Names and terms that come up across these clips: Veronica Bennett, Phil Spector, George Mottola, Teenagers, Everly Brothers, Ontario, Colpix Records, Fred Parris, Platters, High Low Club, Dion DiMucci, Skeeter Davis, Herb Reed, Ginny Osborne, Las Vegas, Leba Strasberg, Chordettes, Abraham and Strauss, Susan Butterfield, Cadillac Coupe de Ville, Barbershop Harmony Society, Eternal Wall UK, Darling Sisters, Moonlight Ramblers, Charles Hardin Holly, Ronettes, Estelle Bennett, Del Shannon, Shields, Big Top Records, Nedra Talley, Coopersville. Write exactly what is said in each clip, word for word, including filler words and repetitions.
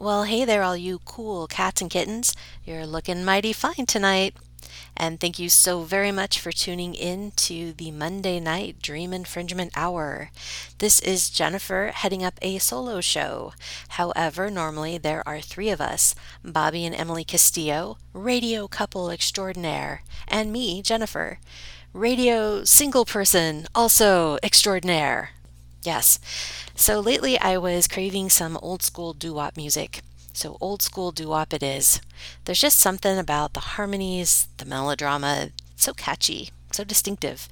Well, hey there, all you cool cats and kittens. You're looking mighty fine tonight. And thank you so very much for tuning in to the Monday Night Dream Infringement Hour. This is Jennifer heading up a solo show. However, normally there are three of us, Bobby and Emily Castillo, radio couple extraordinaire, and me, Jennifer, radio single person, also extraordinaire. Yes. So lately I was craving some old school doo-wop music. So old school doo-wop it is. There's just something about the harmonies, the melodrama, so catchy, so distinctive.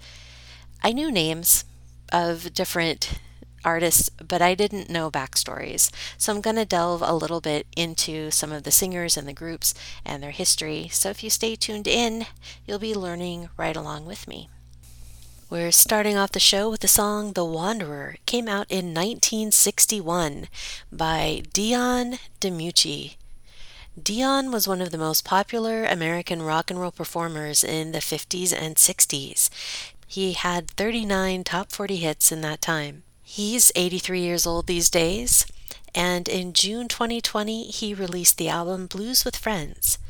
I knew names of different artists, but I didn't know backstories. So I'm going to delve a little bit into some of the singers and the groups and their history. So if you stay tuned in, you'll be learning right along with me. We're starting off the show with the song The Wanderer. It came out in nineteen sixty-one by Dion DiMucci. Dion was one of the most popular American rock and roll performers in the fifties and sixties. He had thirty-nine top forty hits in that time. He's eighty-three years old these days, and in June twenty twenty, he released the album Blues with Friends.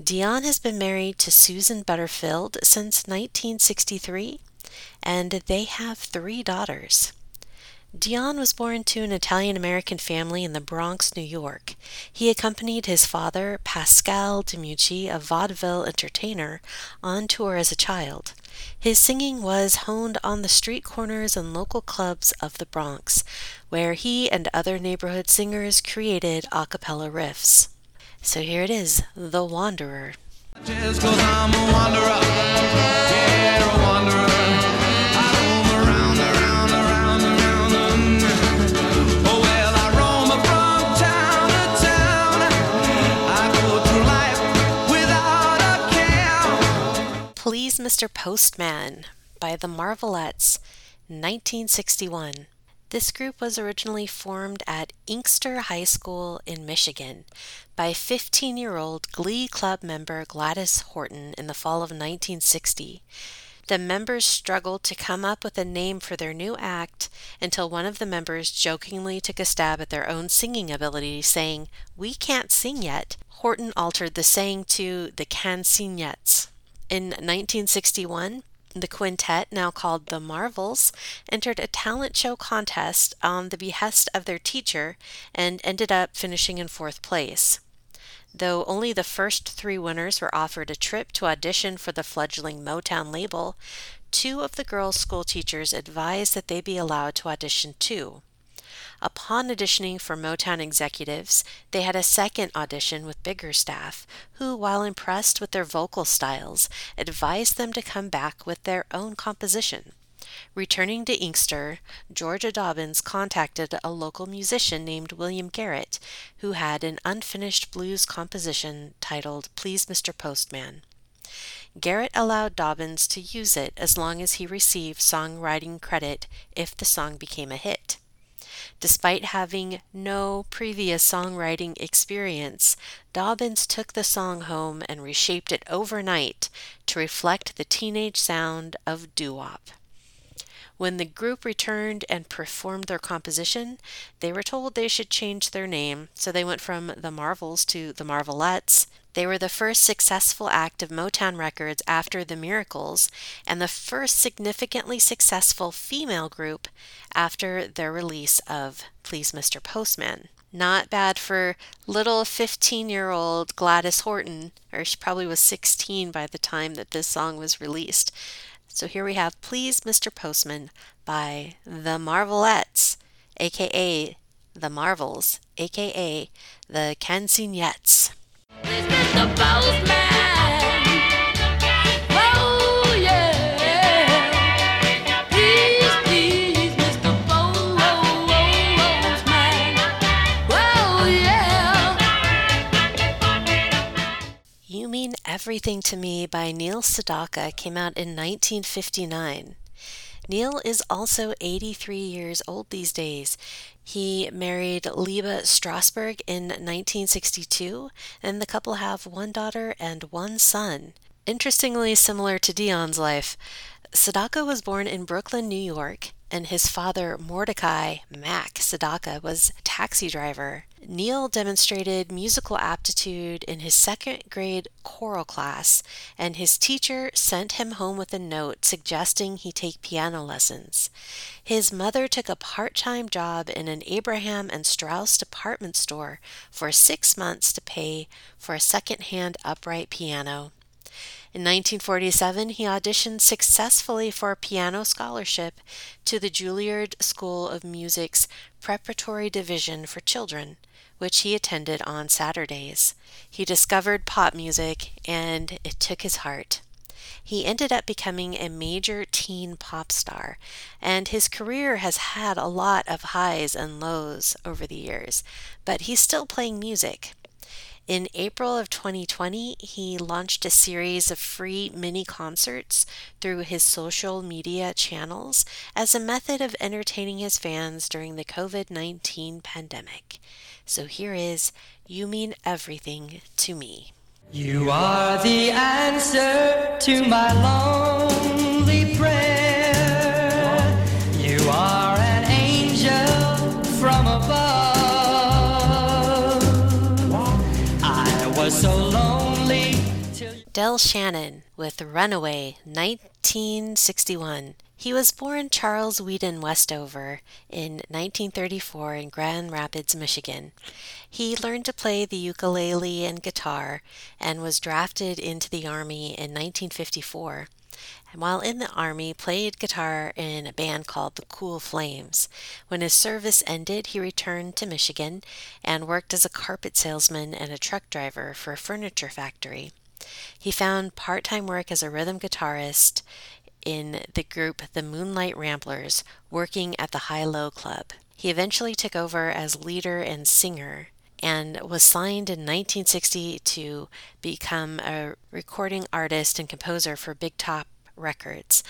Dion has been married to Susan Butterfield since nineteen sixty-three. And they have three daughters. Dion was born to an Italian-American family in the Bronx, New York. He accompanied his father, Pascal DiMucci, a vaudeville entertainer, on tour as a child. His singing was honed on the street corners and local clubs of the Bronx, where he and other neighborhood singers created a cappella riffs. So here it is, The Wanderer. Just 'cause I'm a wanderer, yeah, a wanderer. Please, Mister Postman by the Marvelettes, nineteen sixty-one. This group was originally formed at Inkster High School in Michigan by fifteen-year-old Glee Club member Gladys Horton in the fall of nineteen sixty. The members struggled to come up with a name for their new act until one of the members jokingly took a stab at their own singing ability, saying, "We can't sing yet." Horton altered the saying to the Cansignettes. In nineteen sixty-one, the quintet, now called the Marvels, entered a talent show contest on the behest of their teacher and ended up finishing in fourth place. Though only the first three winners were offered a trip to audition for the fledgling Motown label, two of the girls' school teachers advised that they be allowed to audition too. Upon auditioning for Motown executives, they had a second audition with bigger staff, who, while impressed with their vocal styles, advised them to come back with their own composition. Returning to Inkster, Georgia Dobbins contacted a local musician named William Garrett, who had an unfinished blues composition titled Please, Mister Postman. Garrett allowed Dobbins to use it as long as he received songwriting credit if the song became a hit. Despite having no previous songwriting experience, Dobbins took the song home and reshaped it overnight to reflect the teenage sound of doo-wop. When the group returned and performed their composition, they were told they should change their name, so they went from the Marvels to the Marvelettes. They were the first successful act of Motown Records after the Miracles, and the first significantly successful female group after their release of Please, Mister Postman. Not bad for little fifteen-year-old Gladys Horton, or she probably was sixteen by the time that this song was released. So here we have Please, Mister Postman by the Marvelettes, a k a the Marvels, a k a the Cansignettes. Please, Mister Postman. Oh, yeah. Please, please, Mister Postman. Oh, yeah. You Mean Everything to Me by Neil Sedaka came out in nineteen fifty-nine. Neil is also eighty-three years old these days. He married Leba Strasberg in nineteen sixty-two, and the couple have one daughter and one son. Interestingly similar to Dion's life, Sedaka was born in Brooklyn, New York, and his father, Mordecai Mack Sedaka, was a taxi driver. Neil demonstrated musical aptitude in his second grade choral class, and his teacher sent him home with a note suggesting he take piano lessons. His mother took a part-time job in an Abraham and Strauss department store for six months to pay for a second-hand upright piano. In nineteen forty-seven, he auditioned successfully for a piano scholarship to the Juilliard School of Music's Preparatory Division for Children, which he attended on Saturdays. He discovered pop music, and it took his heart. He ended up becoming a major teen pop star, and his career has had a lot of highs and lows over the years, but he's still playing music. In April of twenty twenty, he launched a series of free mini-concerts through his social media channels as a method of entertaining his fans during the covid nineteen pandemic. So here is You Mean Everything to Me. You are the answer to my lonely prayer. You are an angel from above. So lonely till you- Del Shannon with Runaway, nineteen sixty-one. He was born Charles Weedon Westover in nineteen thirty-four in Grand Rapids, Michigan. He learned to play the ukulele and guitar and was drafted into the Army in nineteen fifty-four. And while in the Army, played guitar in a band called the Cool Flames. When his service ended, he returned to Michigan and worked as a carpet salesman and a truck driver for a furniture factory. He found part-time work as a rhythm guitarist in the group The Moonlight Ramblers, working at the High Low Club. He eventually took over as leader and singer, and was signed in nineteen sixty to become a recording artist and composer for Big Top Records.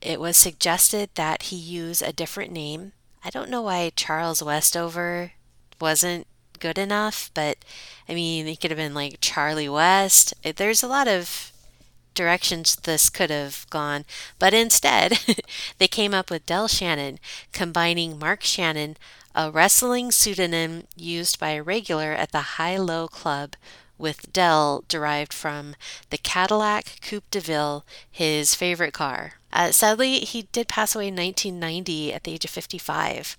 It was suggested that he use a different name. I don't know why Charles Westover wasn't good enough, but I mean, he could have been like Charlie West. There's a lot of directions this could have gone, but instead they came up with Del Shannon, combining Mark Shannon, a wrestling pseudonym used by a regular at the High Low Club, with Del derived from the Cadillac Coupe de Ville, his favorite car. Uh, sadly, he did pass away in nineteen ninety at the age of fifty-five.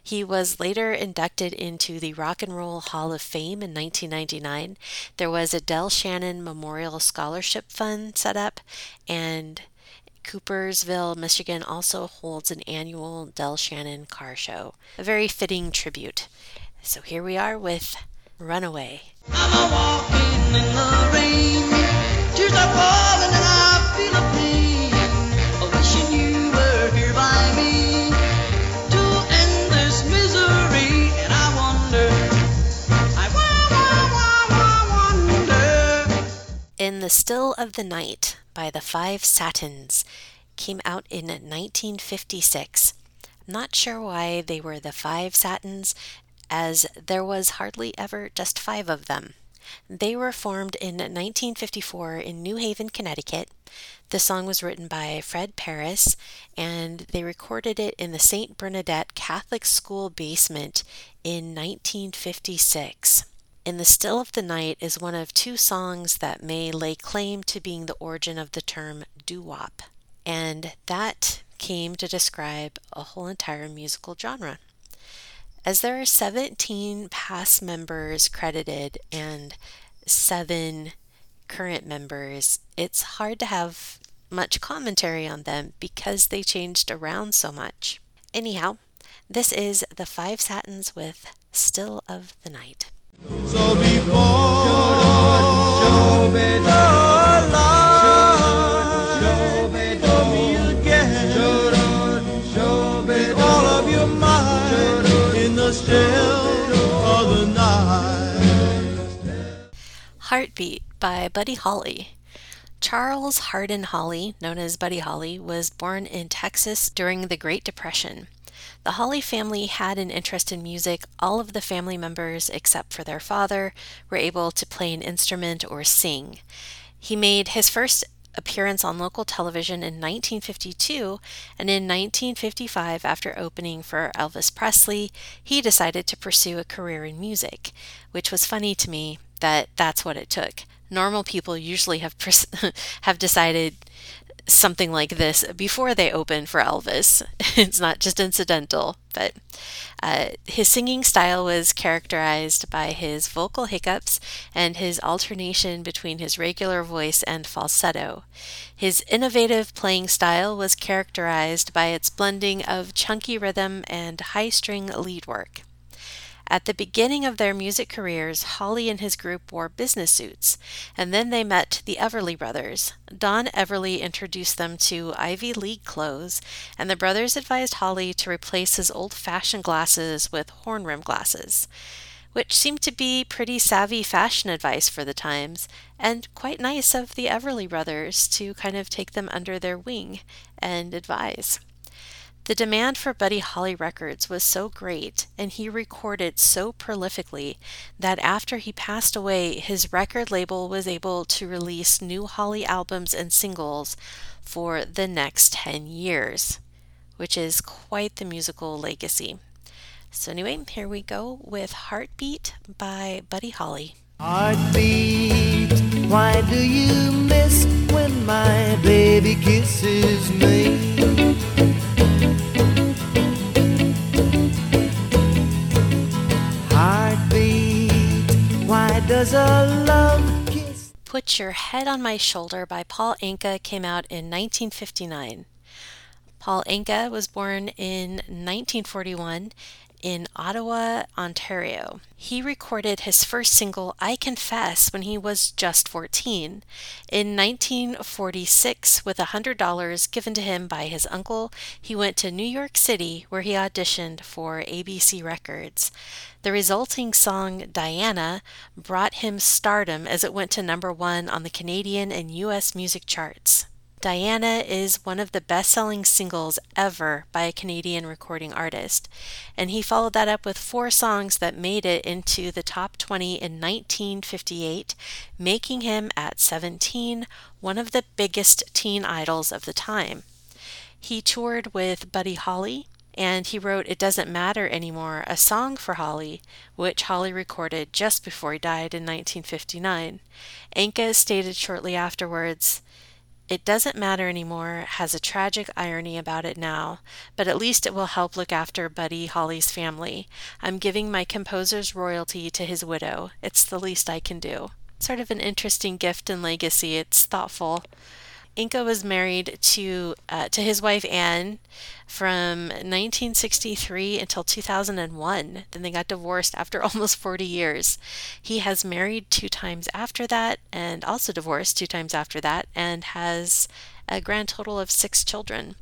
He was later inducted into the Rock and Roll Hall of Fame in nineteen ninety-nine. There was a Del Shannon Memorial Scholarship Fund set up, and Coopersville, Michigan also holds an annual Del Shannon car show. A very fitting tribute. So here we are with Runaway. I'm a walking in the rain, tears are falling and I feel a pain, a wishing you were here by me, to end this misery, and I wonder, I wonder, I wonder, wonder. In the Still of the Night by the Five Satins came out in nineteen fifty-six. I'm not sure why they were the Five Satins, as there was hardly ever just five of them. They were formed in nineteen fifty-four in New Haven, Connecticut. The song was written by Fred Parris, and they recorded it in the Saint Bernadette Catholic School basement in nineteen fifty-six. In the Still of the Night is one of two songs that may lay claim to being the origin of the term doo-wop, and that came to describe a whole entire musical genre. As there are seventeen past members credited and seven current members, it's hard to have much commentary on them because they changed around so much. Anyhow, this is the Five Satins with Still of the Night. So before Heartbeat by Buddy Holly. Charles Hardin Holly, known as Buddy Holly, was born in Texas during the Great Depression. The Holly family had an interest in music. All of the family members, except for their father, were able to play an instrument or sing. He made his first appearance on local television in nineteen fifty-two, and in nineteen fifty-five, after opening for Elvis Presley, he decided to pursue a career in music, which was funny to me that that's what it took. Normal people usually have pers- have decided something like this before they open for Elvis. It's not just incidental, but uh, his singing style was characterized by his vocal hiccups and his alternation between his regular voice and falsetto. His innovative playing style was characterized by its blending of chunky rhythm and high string lead work. At the beginning of their music careers, Holly and his group wore business suits, and then they met the Everly Brothers. Don Everly introduced them to Ivy League clothes, and the brothers advised Holly to replace his old-fashioned glasses with horn-rimmed glasses, which seemed to be pretty savvy fashion advice for the times, and quite nice of the Everly Brothers to kind of take them under their wing and advise. The demand for Buddy Holly records was so great, and he recorded so prolifically, that after he passed away, his record label was able to release new Holly albums and singles for the next ten years, which is quite the musical legacy. So anyway, here we go with Heartbeat by Buddy Holly. Heartbeat, why do you miss when my baby kisses me? Does a love kiss? Put Your Head on My Shoulder by Paul Anka came out in nineteen fifty-nine. Paul Anka was born in nineteen forty-one in Ottawa, Ontario. He recorded his first single, I Confess, when he was just fourteen, in nineteen forty-six with one hundred dollars given to him by his uncle. He went to New York City, where he auditioned for A B C Records. The resulting song, Diana, brought him stardom as it went to number one on the Canadian and U S music charts. Diana is one of the best-selling singles ever by a Canadian recording artist, and he followed that up with four songs that made it into the top twenty in nineteen fifty-eight, making him, at seventeen, one of the biggest teen idols of the time. He toured with Buddy Holly, and he wrote It Doesn't Matter Anymore, a song for Holly, which Holly recorded just before he died in nineteen fifty-nine. Anka stated shortly afterwards, "It Doesn't Matter Anymore has a tragic irony about it now, but at least it will help look after Buddy Holly's family. I'm giving my composer's royalty to his widow. It's the least I can do." Sort of an interesting gift and legacy. It's thoughtful. Anka was married to uh, to his wife Anne from nineteen sixty-three until two thousand one. Then they got divorced after almost forty years. He has married two times after that, and also divorced two times after that, and has a grand total of six children.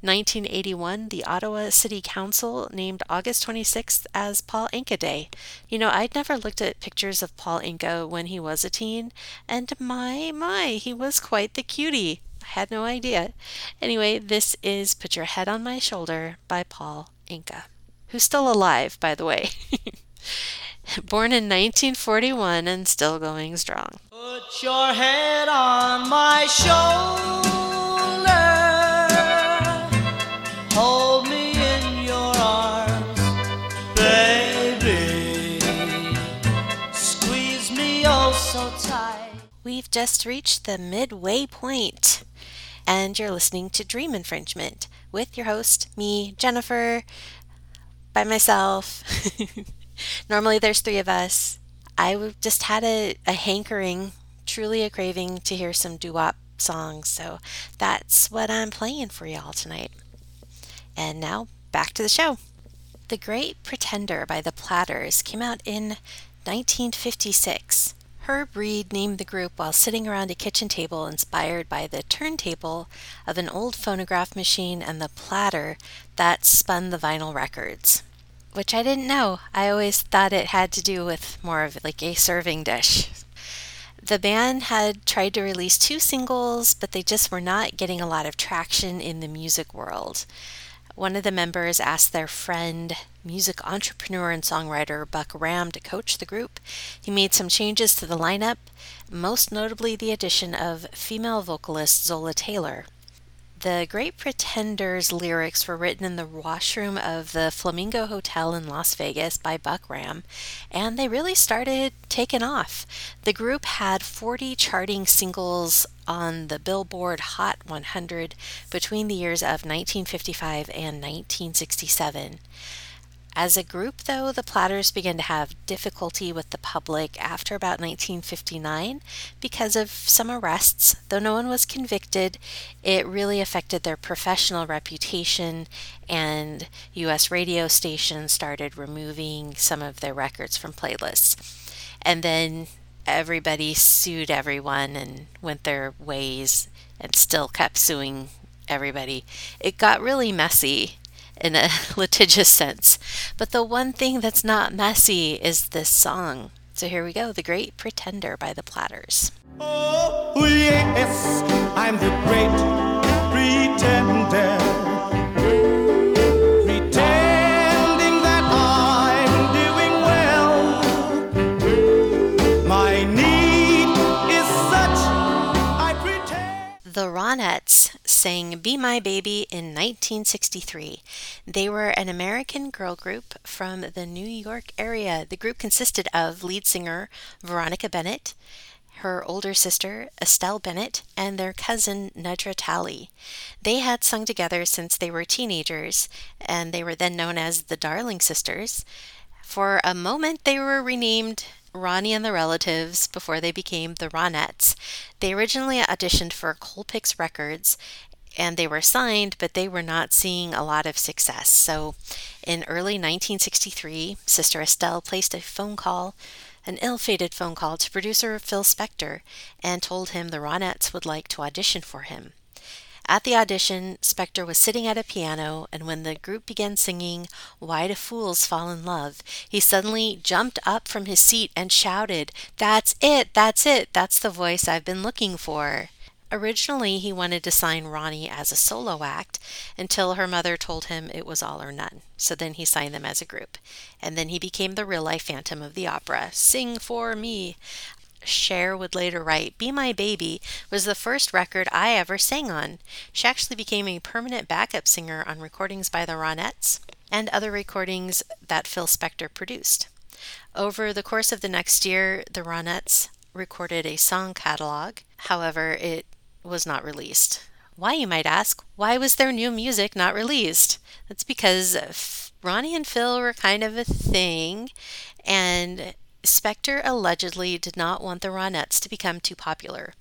nineteen eighty-one, the Ottawa City Council named August twenty-sixth as Paul Anka Day. You know, I'd never looked at pictures of Paul Anka when he was a teen, and my, my, he was quite the cutie. I had no idea. Anyway, this is Put Your Head on My Shoulder by Paul Anka, who's still alive, by the way. Born in nineteen forty-one and still going strong. Put your head on my shoulder. Hold me in your arms, baby. Squeeze me oh so tight. We've just reached the midway point, and you're listening to Dream Infringement with your host, me, Jennifer, by myself. Normally there's three of us. I just had a, a hankering, truly a craving to hear some doo-wop songs, so that's what I'm playing for y'all tonight. And now, back to the show. The Great Pretender by the Platters came out in nineteen fifty-six. Herb Reed named the group while sitting around a kitchen table inspired by the turntable of an old phonograph machine and the platter that spun the vinyl records, which I didn't know. I always thought it had to do with more of like a serving dish. The band had tried to release two singles, but they just were not getting a lot of traction in the music world. One of the members asked their friend, music entrepreneur and songwriter Buck Ram, to coach the group. He made some changes to the lineup, most notably the addition of female vocalist Zola Taylor. The Great Pretender's lyrics were written in the washroom of the Flamingo Hotel in Las Vegas by Buck Ram, and they really started taking off. The group had forty charting singles on the Billboard Hot one hundred between the years of nineteen fifty-five and nineteen sixty-seven. As a group, though, the Platters began to have difficulty with the public after about nineteen fifty-nine because of some arrests. Though no one was convicted, it really affected their professional reputation, and U S radio stations started removing some of their records from playlists. And then everybody sued everyone and went their ways and still kept suing everybody. It got really messy in a litigious sense. But the one thing that's not messy is this song. So here we go, The Great Pretender by the Platters. Oh, yes, I'm the great pretender. The Ronettes sang Be My Baby in nineteen sixty-three. They were an American girl group from the New York area. The group consisted of lead singer Veronica Bennett, her older sister Estelle Bennett, and their cousin Nedra Talley. They had sung together since they were teenagers, and they were then known as the Darling Sisters. For a moment, they were renamed Ronnie and the Relatives before they became the Ronettes. They originally auditioned for Colpix Records and they were signed, but they were not seeing a lot of success. So in early nineteen sixty-three, Sister Estelle placed a phone call, an ill-fated phone call, to producer Phil Spector and told him the Ronettes would like to audition for him. At the audition, Spector was sitting at a piano, and when the group began singing Why Do Fools Fall in Love, he suddenly jumped up from his seat and shouted, "That's it! That's it! That's the voice I've been looking for!" Originally, he wanted to sign Ronnie as a solo act until her mother told him it was all or none. So then he signed them as a group. And then he became the real-life Phantom of the Opera. Sing for me! Cher would later write, Be My Baby was the first record I ever sang on. She actually became a permanent backup singer on recordings by the Ronettes and other recordings that Phil Spector produced. Over the course of the next year, the Ronettes recorded a song catalog. However, it was not released. Why, you might ask, why was their new music not released? That's because Ronnie and Phil were kind of a thing, and Spector allegedly did not want the Ronettes to become too popular,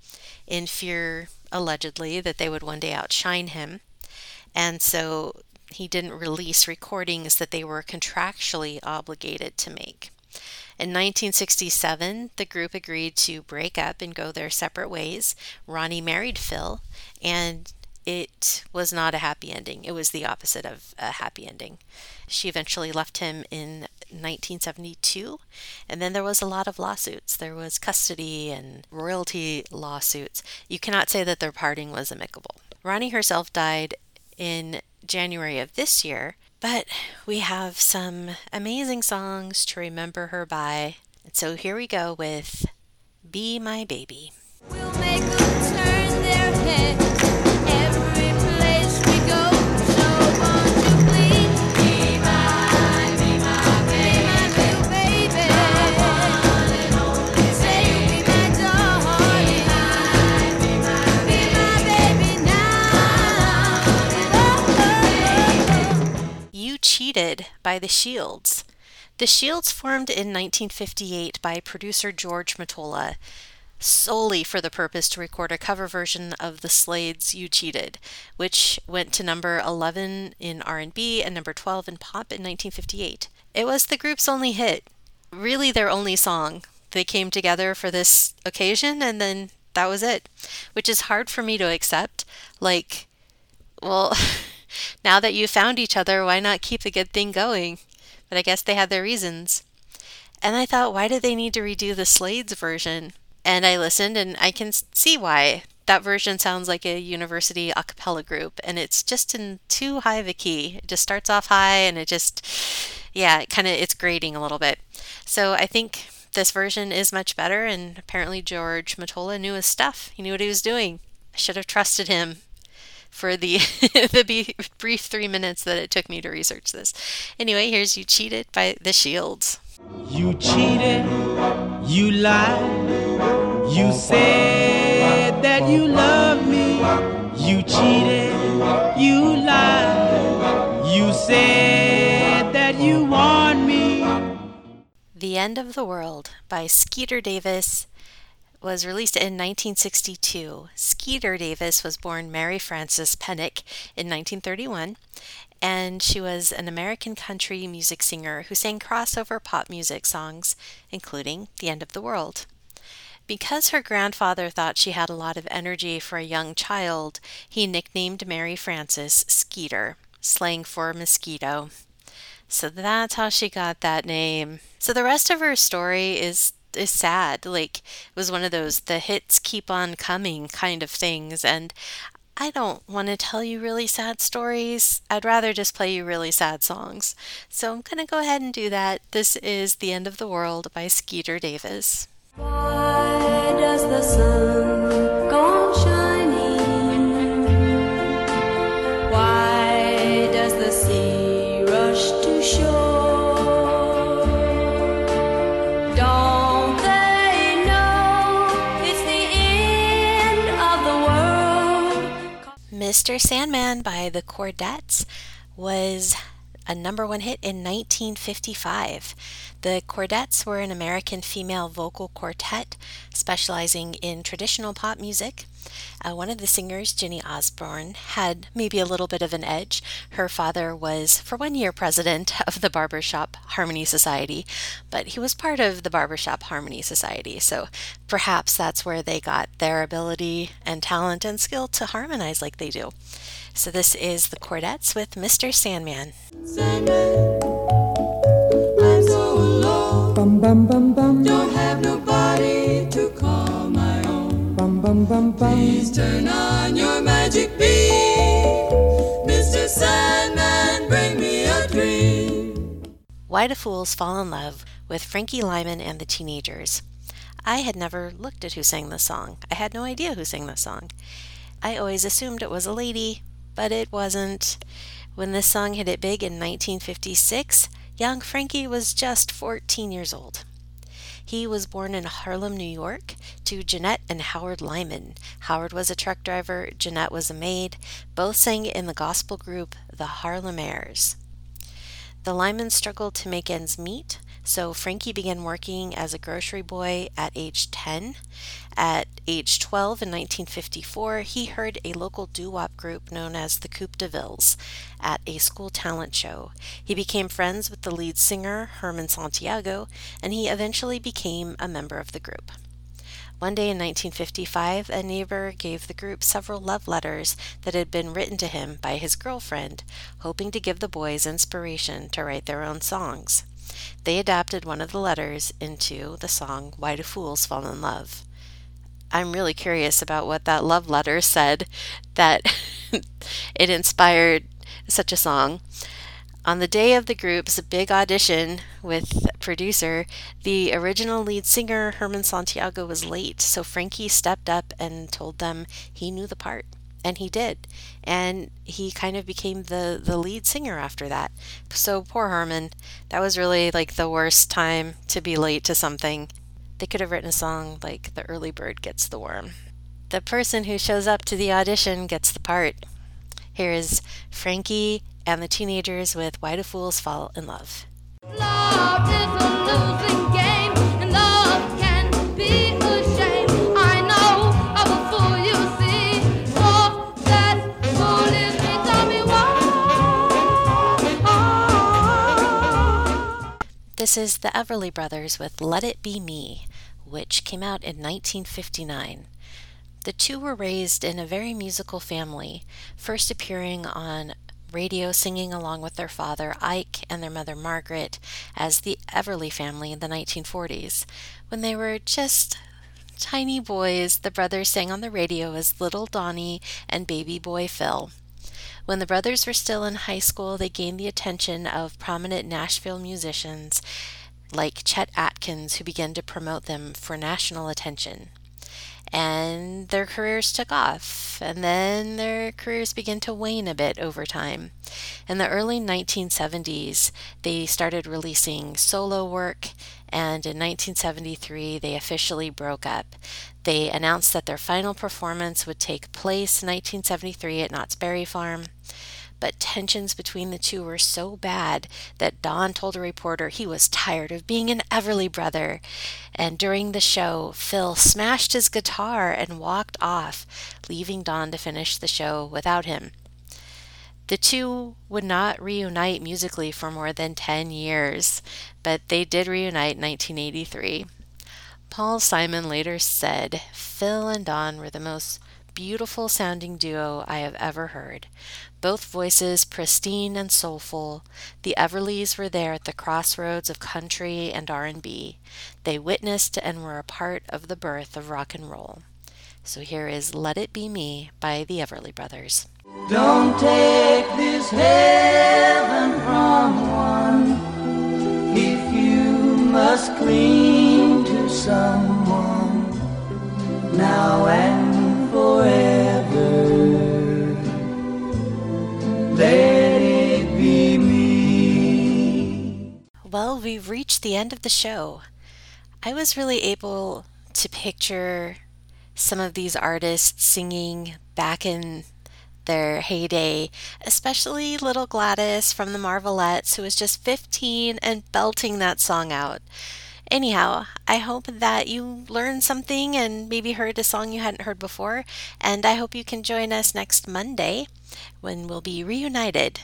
in fear, allegedly, that they would one day outshine him, and so he didn't release recordings that they were contractually obligated to make. In nineteen sixty-seven, the group agreed to break up and go their separate ways. Ronnie married Phil, and it was not a happy ending. It was the opposite of a happy ending. She eventually left him in nineteen seventy-two, and then there was a lot of lawsuits. There was custody and royalty lawsuits. You cannot say that their parting was amicable. Ronnie herself died in January of this year, but we have some amazing songs to remember her by. And so here we go with Be My Baby. We'll make them turn their heads. Cheated by the Shields. The Shields formed in nineteen fifty-eight by producer George Mottola solely for the purpose to record a cover version of the Slade's You Cheated, which went to number eleven in R and B and number twelve in pop in nineteen fifty-eight. It was the group's only hit, really their only song. They came together for this occasion and then that was it, which is hard for me to accept. Like, well... Now that you found each other, why not keep the good thing going? But I guess they had their reasons. And I thought, why did they need to redo the Slade's version? and I listened, and I can see why. That version sounds like a university a cappella group, and it's just in too high of a key. It just starts off high, and it just, yeah, it kind of, it's grating a little bit. So I think this version is much better, and apparently George Mottola knew his stuff. He knew what he was doing. I should have trusted him for the the brief three minutes that it took me to research this. Anyway, here's You Cheated by the Shields. You cheated, you lied, you said that you loved me. You cheated, you lied, you said that you want me. The End of the World by Skeeter Davis was released in nineteen sixty-two. Skeeter Davis was born Mary Frances Pennock in nineteen thirty-one, and she was an American country music singer who sang crossover pop music songs, including The End of the World. Because her grandfather thought she had a lot of energy for a young child, he nicknamed Mary Frances Skeeter, slang for mosquito. So that's how she got that name. So the rest of her story is is sad. Like, it was one of those the hits keep on coming kind of things, and I don't want to tell you really sad stories. I'd rather just play you really sad songs. So I'm going to go ahead and do that. This is The End of the World by Skeeter Davis. Why does the sun go on shining? Why does the sea rush to shore? Mister Sandman by the Chordettes was a number one hit in nineteen fifty-five. The Chordettes were an American female vocal quartet specializing in traditional pop music. Uh, one of the singers, Ginny Osborne, had maybe a little bit of an edge. Her father was, for one year, president of the Barbershop Harmony Society, but he was part of the Barbershop Harmony Society, so perhaps that's where they got their ability and talent and skill to harmonize like they do. So this is the Chordettes with Mister Sandman. Sandman. Bum, bum, bum, bum. Don't have nobody to call my own. Bum, bum, bum, bum. Please turn on your magic beam. Mister Sandman, bring me a dream. Why Do Fools Fall in Love with Frankie Lymon and the Teenagers. I had never looked at who sang this song. I had no idea who sang this song. I always assumed it was a lady, but it wasn't. When this song hit it big in nineteen fifty-six, young Frankie was just fourteen years old. He was born in Harlem, New York, to Jeanette and Howard Lyman. Howard was a truck driver, Jeanette was a maid. Both sang in the gospel group The Harlemers. The Lymons struggled to make ends meet, so Frankie began working as a grocery boy at age ten. At age twelve in nineteen fifty-four, he heard a local doo-wop group known as the Coupe de Villes at a school talent show. He became friends with the lead singer, Herman Santiago, and he eventually became a member of the group. One day in nineteen fifty-five, a neighbor gave the group several love letters that had been written to him by his girlfriend, hoping to give the boys inspiration to write their own songs. They adapted one of the letters into the song Why Do Fools Fall in Love. I'm really curious about what that love letter said that it inspired such a song. On the day of the group's big audition with producer, the original lead singer Herman Santiago was late, so Frankie stepped up and told them he knew the part. And he did. And he kind of became the, the lead singer after that. So poor Herman. That was really like the worst time to be late to something. They could have written a song like The Early Bird Gets the Worm. The person who shows up to the audition gets the part. Here is Frankie and the Teenagers with Why Do Fools Fall in Love. Love is a losing game, and love can be a shame. I know of a fool you see, for that fool is me, tell me why. This is the Everly Brothers with Let It Be Me, which came out in nineteen fifty-nine. The two were raised in a very musical family, first appearing on radio singing along with their father Ike and their mother Margaret as the Everly Family in the nineteen forties, when they were just tiny boys, the brothers sang on the radio as Little Donnie and Baby Boy Phil. When the brothers were still in high school, they gained the attention of prominent Nashville musicians like Chet Atkins, who began to promote them for national attention. And their careers took off, and then their careers began to wane a bit over time. In the early nineteen seventies, they started releasing solo work, and in nineteen seventy-three, they officially broke up. They announced that their final performance would take place in nineteen seventy-three at Knott's Berry Farm. But tensions between the two were so bad that Don told a reporter he was tired of being an Everly brother. And during the show, Phil smashed his guitar and walked off, leaving Don to finish the show without him. The two would not reunite musically for more than ten years, but they did reunite in nineteen eighty-three. Paul Simon later said, "Phil and Don were the most beautiful sounding duo I have ever heard. Both voices pristine and soulful. The Everlys were there at the crossroads of country and R and B. They witnessed and were a part of the birth of rock and roll." So here is Let It Be Me by the Everly Brothers. Don't take this heaven from one if you must cling to someone now and forever. Let it be me. Well, we've reached the end of the show. I was really able to picture some of these artists singing back in their heyday, especially little Gladys from the Marvelettes, who was just fifteen and belting that song out. Anyhow, I hope that you learned something and maybe heard a song you hadn't heard before, and I hope you can join us next Monday when we'll be reunited.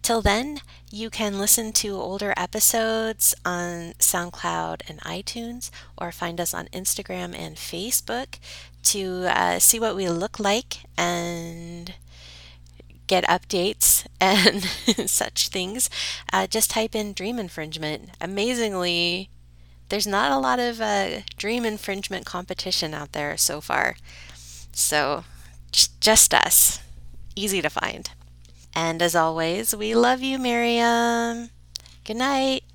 Till then, you can listen to older episodes on SoundCloud and iTunes, or find us on Instagram and Facebook to uh, see what we look like and get updates and such things. Uh, just type in dream infringement. Amazingly, there's not a lot of uh, dream infringement competition out there so far. So just us. Easy to find. And as always, we love you, Miriam. Good night.